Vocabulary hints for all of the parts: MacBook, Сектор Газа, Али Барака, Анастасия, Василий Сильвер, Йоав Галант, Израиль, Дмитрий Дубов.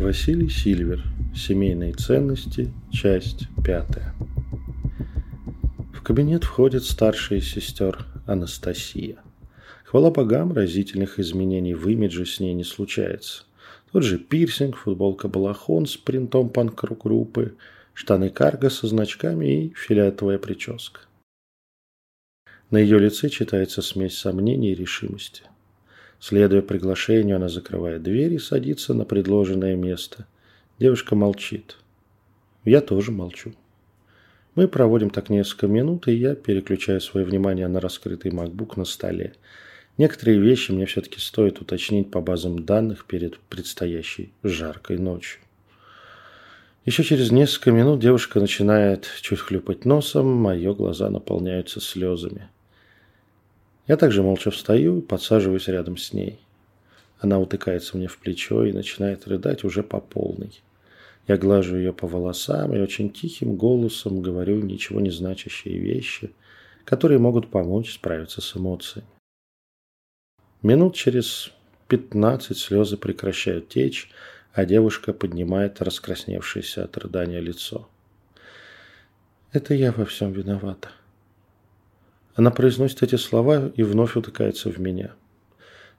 Василий Сильвер. Семейные ценности. Часть 5. В кабинет входит старшая сестер Анастасия. Хвала богам, разительных изменений в имидже с ней не случается. Тот же пирсинг, футболка-балахон с принтом панк-рок-группы, штаны карго со значками и фиолетовая прическа. На ее лице читается смесь сомнений и решимости. Следуя приглашению, она закрывает дверь и садится на предложенное место. Девушка молчит. Я тоже молчу. Мы проводим так несколько минут, и я переключаю свое внимание на раскрытый MacBook на столе. Некоторые вещи мне все-таки стоит уточнить по базам данных перед предстоящей жаркой ночью. Еще через несколько минут девушка начинает чуть хлюпать носом, а ее глаза наполняются слезами. Я также молча встаю и подсаживаюсь рядом с ней. Она утыкается мне в плечо и начинает рыдать уже по полной. Я глажу ее по волосам и очень тихим голосом говорю ничего не значащие вещи, которые могут помочь справиться с эмоциями. Минут через 15 слезы прекращают течь, а девушка поднимает раскрасневшееся от рыдания лицо. «Это я во всем виновата». Она произносит эти слова и вновь утыкается в меня.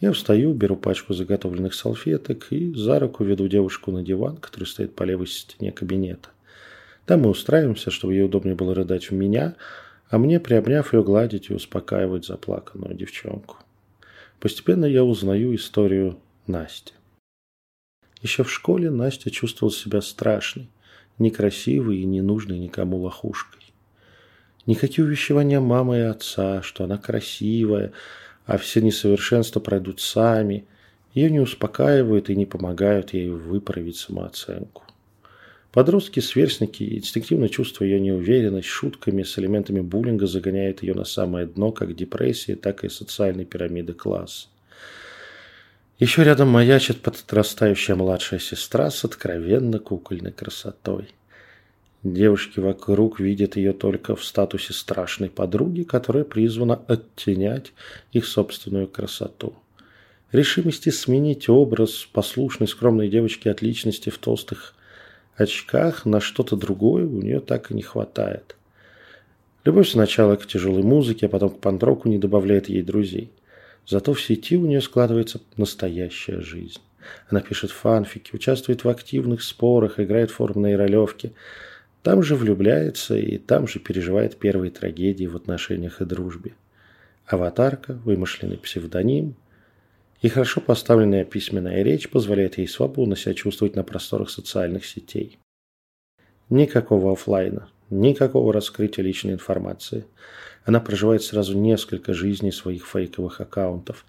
Я встаю, беру пачку заготовленных салфеток и за руку веду девушку на диван, который стоит по левой стене кабинета. Там мы устраиваемся, чтобы ей удобнее было рыдать в меня, а мне, приобняв ее, гладить и успокаивать заплаканную девчонку. Постепенно я узнаю историю Насти. Еще в школе Настя чувствовала себя страшной, некрасивой и ненужной никому лохушкой. Никакие увещевания мамы и отца, что она красивая, а все несовершенства пройдут сами, ее не успокаивают и не помогают ей выправить самооценку. Подростки-сверстники, инстинктивно чувствуя ее неуверенность, шутками с элементами буллинга загоняют ее на самое дно как депрессии, так и социальной пирамиды класса. Еще рядом маячит подрастающая младшая сестра с откровенно кукольной красотой. Девушки вокруг видят ее только в статусе страшной подруги, которая призвана оттенять их собственную красоту. Решимости сменить образ послушной скромной девочки от личности в толстых очках на что-то другое у нее так и не хватает. Любовь сначала к тяжелой музыке, а потом к панк-року не добавляет ей друзей. Зато в сети у нее складывается настоящая жизнь. Она пишет фанфики, участвует в активных спорах, играет формные ролевки. Там же влюбляется и там же переживает первые трагедии в отношениях и дружбе. Аватарка, вымышленный псевдоним и хорошо поставленная письменная речь позволяет ей свободно себя чувствовать на просторах социальных сетей. Никакого офлайна, никакого раскрытия личной информации. Она проживает сразу несколько жизней своих фейковых аккаунтов.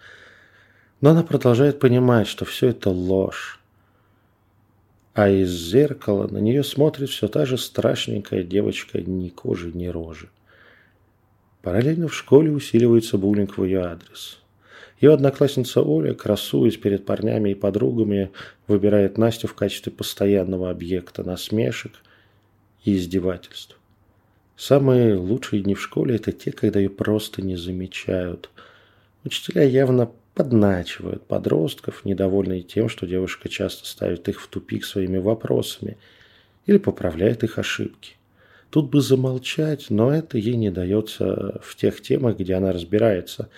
Но она продолжает понимать, что все это ложь. А из зеркала на нее смотрит все та же страшненькая девочка ни кожи, ни рожи. Параллельно в школе усиливается буллинг в ее адрес. Ее одноклассница Оля, красуясь перед парнями и подругами, выбирает Настю в качестве постоянного объекта насмешек и издевательств. Самые лучшие дни в школе – это те, когда ее просто не замечают. Учителя явно подначивают подростков, недовольные тем, что девушка часто ставит их в тупик своими вопросами или поправляет их ошибки. Тут бы замолчать, но это ей не дается в тех темах, где она разбирается.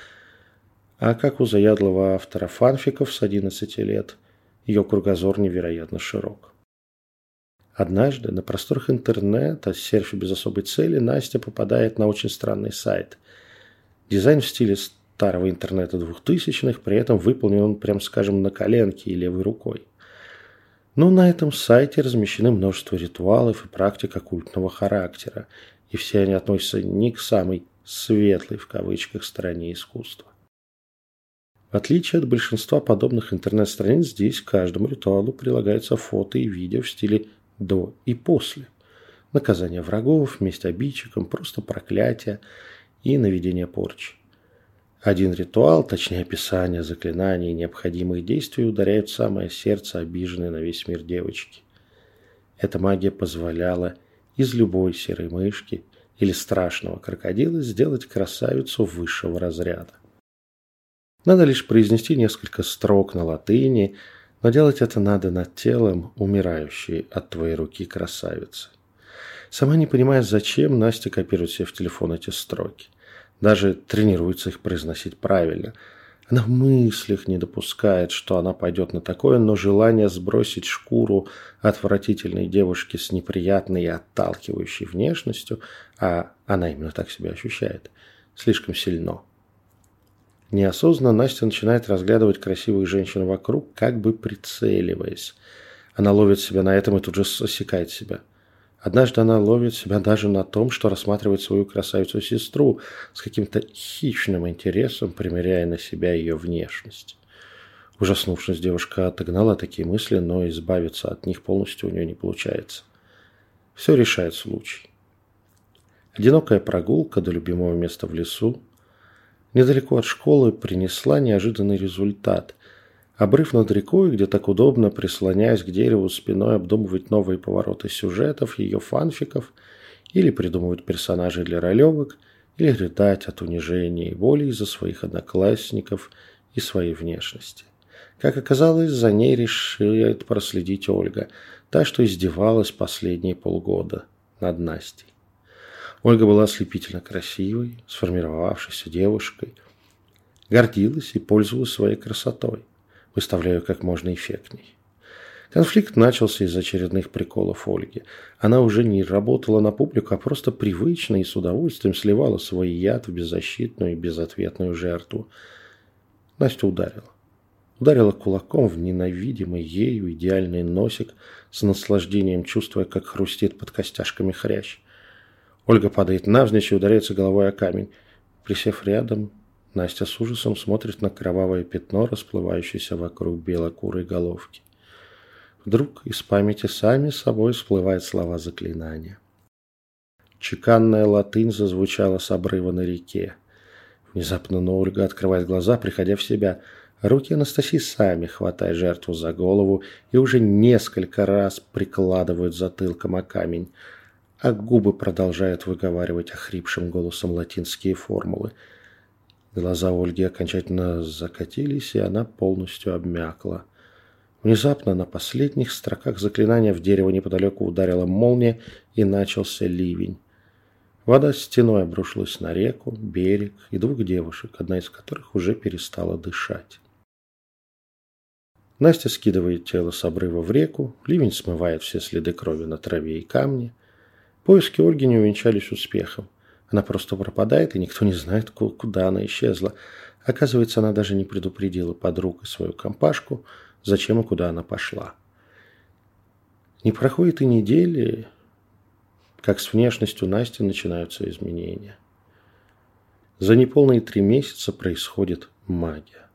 А как у заядлого автора фанфиков с 11 лет, ее кругозор невероятно широк. Однажды на просторах интернета, серфя без особой цели, Настя попадает на очень странный сайт. Дизайн в стиле старого интернета 2000-х, при этом выполнен он, прям скажем, на коленке и левой рукой. Но на этом сайте размещены множество ритуалов и практик оккультного характера, и все они относятся не к самой «светлой» в кавычках стороне искусства. В отличие от большинства подобных интернет-страниц, здесь к каждому ритуалу прилагается фото и видео в стиле «до» и «после». Наказание врагов, месть обидчикам, просто проклятие и наведение порчи. Один ритуал, точнее описание заклинаний и необходимых действий, ударяет в самое сердце обиженной на весь мир девочки. Эта магия позволяла из любой серой мышки или страшного крокодила сделать красавицу высшего разряда. Надо лишь произнести несколько строк на латыни, Но делать это надо над телом, умирающей от твоей руки красавицы. Сама не понимая, зачем, Настя копирует себе в телефон эти строки. Даже тренируется их произносить правильно. Она в мыслях не допускает, что она пойдет на такое, но желание сбросить шкуру отвратительной девушки с неприятной и отталкивающей внешностью, а она именно так себя ощущает, слишком сильно. Неосознанно Настя начинает разглядывать красивых женщин вокруг, как бы прицеливаясь. Она ловит себя на этом и тут же осекает себя. Однажды она ловит себя даже на том, что рассматривает свою красавицу-сестру с каким-то хищным интересом, примеряя на себя ее внешность. Ужаснувшись, девушка отогнала такие мысли, но избавиться от них полностью у нее не получается. Все решает случай. Одинокая прогулка до любимого места в лесу недалеко от школы принесла неожиданный результат. Обрыв над рекой, где так удобно, прислоняясь к дереву спиной, обдумывать новые повороты сюжетов, ее фанфиков, или придумывать персонажей для ролевок, или рыдать от унижения и боли из-за своих одноклассников и своей внешности. Как оказалось, за ней решает проследить Ольга, та, что издевалась последние полгода над Настей. Ольга была ослепительно красивой, сформировавшейся девушкой, гордилась и пользовалась своей красотой, выставляя ее как можно эффектней. Конфликт начался из очередных приколов Ольги. Она уже не работала на публику, а просто привычно и с удовольствием сливала свой яд в беззащитную и безответную жертву. Настя ударила. Ударила кулаком в ненавидимый ею идеальный носик, с наслаждением чувствуя, как хрустит под костяшками хрящ. Ольга падает навзничь и ударяется головой о камень. Присев рядом, Настя с ужасом смотрит на кровавое пятно, расплывающееся вокруг белокурой головки. Вдруг из памяти сами собой всплывают слова заклинания. Чеканная латынь зазвучала с обрыва на реке. Внезапно Ольга открывает глаза, приходя в себя. Руки Анастасии сами хватают жертву за голову и уже несколько раз прикладывают затылком о камень, а губы продолжают выговаривать охрипшим голосом латинские формулы. Глаза Ольги окончательно закатились, и она полностью обмякла. Внезапно на последних строках заклинания в дерево неподалеку ударила молния, и начался ливень. Вода стеной обрушилась на реку, берег и двух девушек, одна из которых уже перестала дышать. Настя скидывает тело с обрыва в реку, ливень смывает все следы крови на траве и камне. Поиски Ольги не увенчались успехом. Она просто пропадает, и никто не знает, куда она исчезла. Оказывается, она даже не предупредила подруг и свою компашку, зачем и куда она пошла. Не проходит и недели, как с внешностью Насти начинаются изменения. За неполные 3 месяца происходит магия.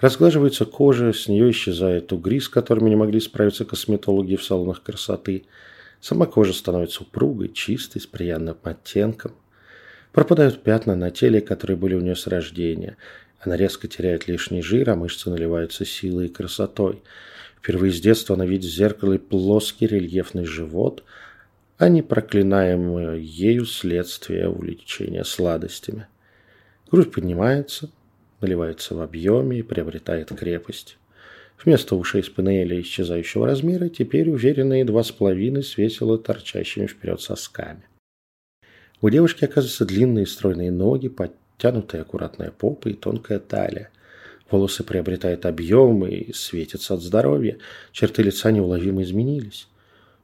Разглаживается кожа, с нее исчезает угри, с которыми не могли справиться косметологи в салонах красоты. Сама кожа становится упругой, чистой, с приятным оттенком. Пропадают пятна на теле, которые были у нее с рождения. Она резко теряет лишний жир, а мышцы наливаются силой и красотой. Впервые с детства она видит в зеркале плоский рельефный живот, а не проклинаемое ею следствие увлечения сладостями. Грудь поднимается, наливается в объеме и приобретает крепость. Вместо ушей с пенеля исчезающего размера теперь уверенные 2,5 свесило торчащими вперед сосками. У девушки оказываются длинные стройные ноги, подтянутая аккуратная попа и тонкая талия. Волосы приобретают объем и светятся от здоровья, черты лица неуловимо изменились.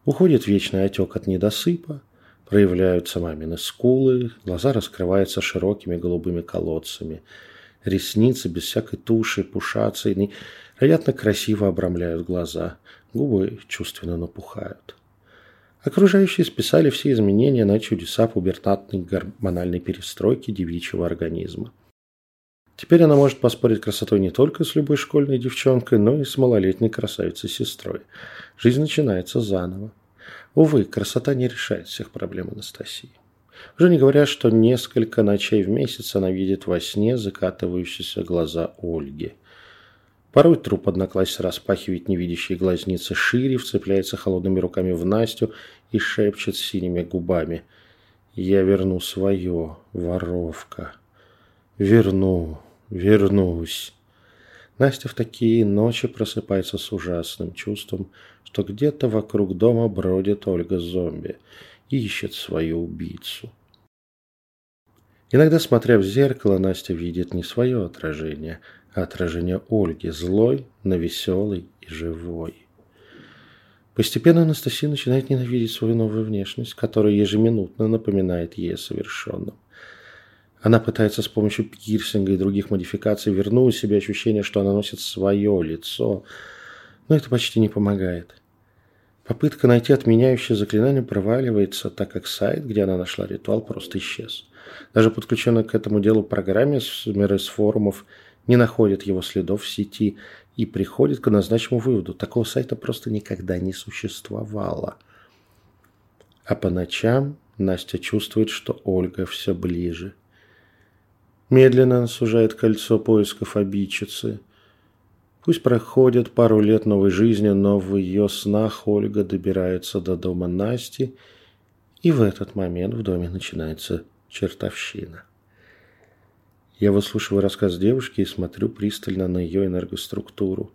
Уходит вечный отек от недосыпа, проявляются мамины скулы, глаза раскрываются широкими голубыми колодцами. Ресницы без всякой туши, пушатся и невероятно красиво обрамляют глаза. Губы чувственно напухают. Окружающие списали все изменения на чудеса пубертатной гормональной перестройки девичьего организма. Теперь она может поспорить красотой не только с любой школьной девчонкой, но и с малолетней красавицей-сестрой. Жизнь начинается заново. Увы, красота не решает всех проблем Анастасии. Уже не говоря, что несколько ночей в месяц она видит во сне закатывающиеся глаза Ольги. Порой труп одноклассницы распахивает невидящие глазницы шире, вцепляется холодными руками в Настю и шепчет синими губами: «Я верну свое, воровка. Верну, вернусь». Настя в такие ночи просыпается с ужасным чувством, что где-то вокруг дома бродит Ольга-зомби и ищет свою убийцу. Иногда, смотря в зеркало, Настя видит не свое отражение, а отражение Ольги, злой, но веселой и живой. Постепенно Анастасия начинает ненавидеть свою новую внешность, которая ежеминутно напоминает ей о совершенном. Она пытается с помощью пирсинга и других модификаций вернуть себе ощущение, что она носит свое лицо, но это почти не помогает. Попытка найти отменяющее заклинание проваливается, так как сайт, где она нашла ритуал, просто исчез. Даже подключенная к этому делу программе с форумов не находит его следов в сети и приходит к однозначному выводу: такого сайта просто никогда не существовало. А по ночам Настя чувствует, что Ольга все ближе. Медленно она сужает кольцо поисков обидчицы. Пусть проходит пару лет новой жизни, но в ее снах Ольга добирается до дома Насти, и в этот момент в доме начинается чертовщина. Я выслушиваю рассказ девушки и смотрю пристально на ее энергоструктуру.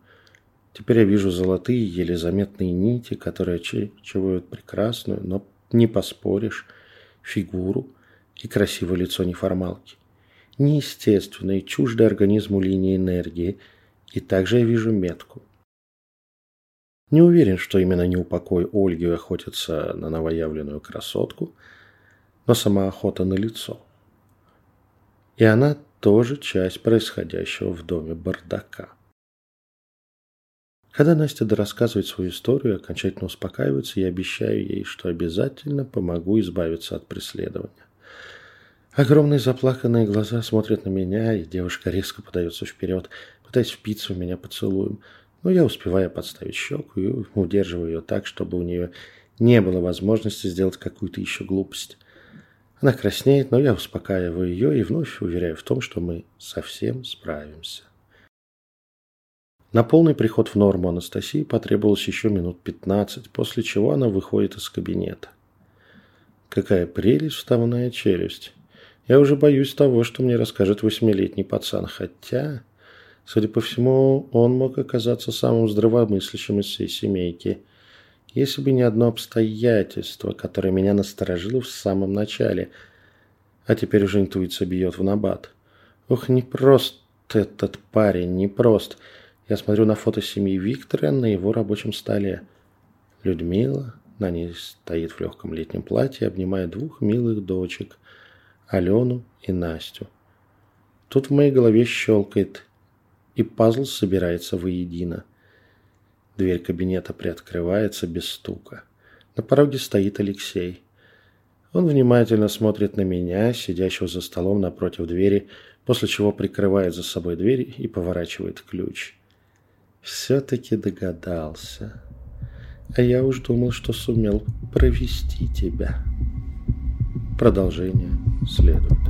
Теперь я вижу золотые, еле заметные нити, которые очерчивают прекрасную, но не поспоришь, фигуру и красивое лицо неформалки. Неестественной, чуждой организму линии энергии, и также я вижу метку. Не уверен, что именно неупокой Ольги охотится на новоявленную красотку, но сама охота на лицо. И она тоже часть происходящего в доме бардака. Когда Настя дорассказывает свою историю, окончательно успокаивается, я обещаю ей, что обязательно помогу избавиться от преследования. Огромные заплаканные глаза смотрят на меня, и девушка резко подается вперед, пытаясь впиться в меня поцелуем. Но я успеваю подставить щеку и удерживаю ее так, чтобы у нее не было возможности сделать какую-то еще глупость. Она краснеет, но я успокаиваю ее и вновь уверяю в том, что мы совсем справимся. На полный приход в норму Анастасии потребовалось еще минут 15, после чего она выходит из кабинета. Какая прелесть вставная челюсть! Я уже боюсь того, что мне расскажет 8-летний пацан, хотя, судя по всему, он мог оказаться самым здравомыслящим из всей семейки, если бы не одно обстоятельство, которое меня насторожило в самом начале, а теперь уже интуиция бьет в набат. Ох, непрост этот парень, непрост. Я смотрю на фото семьи Виктора на его рабочем столе. Людмила, на ней стоит в легком летнем платье, обнимая двух милых дочек, Алену и Настю. Тут в моей голове щелкает, и пазл собирается воедино. Дверь кабинета приоткрывается без стука. На пороге стоит Алексей. Он внимательно смотрит на меня, сидящего за столом напротив двери, после чего прикрывает за собой дверь и поворачивает ключ. Все-таки догадался. А я уж думал, что сумел провести тебя. Продолжение следует.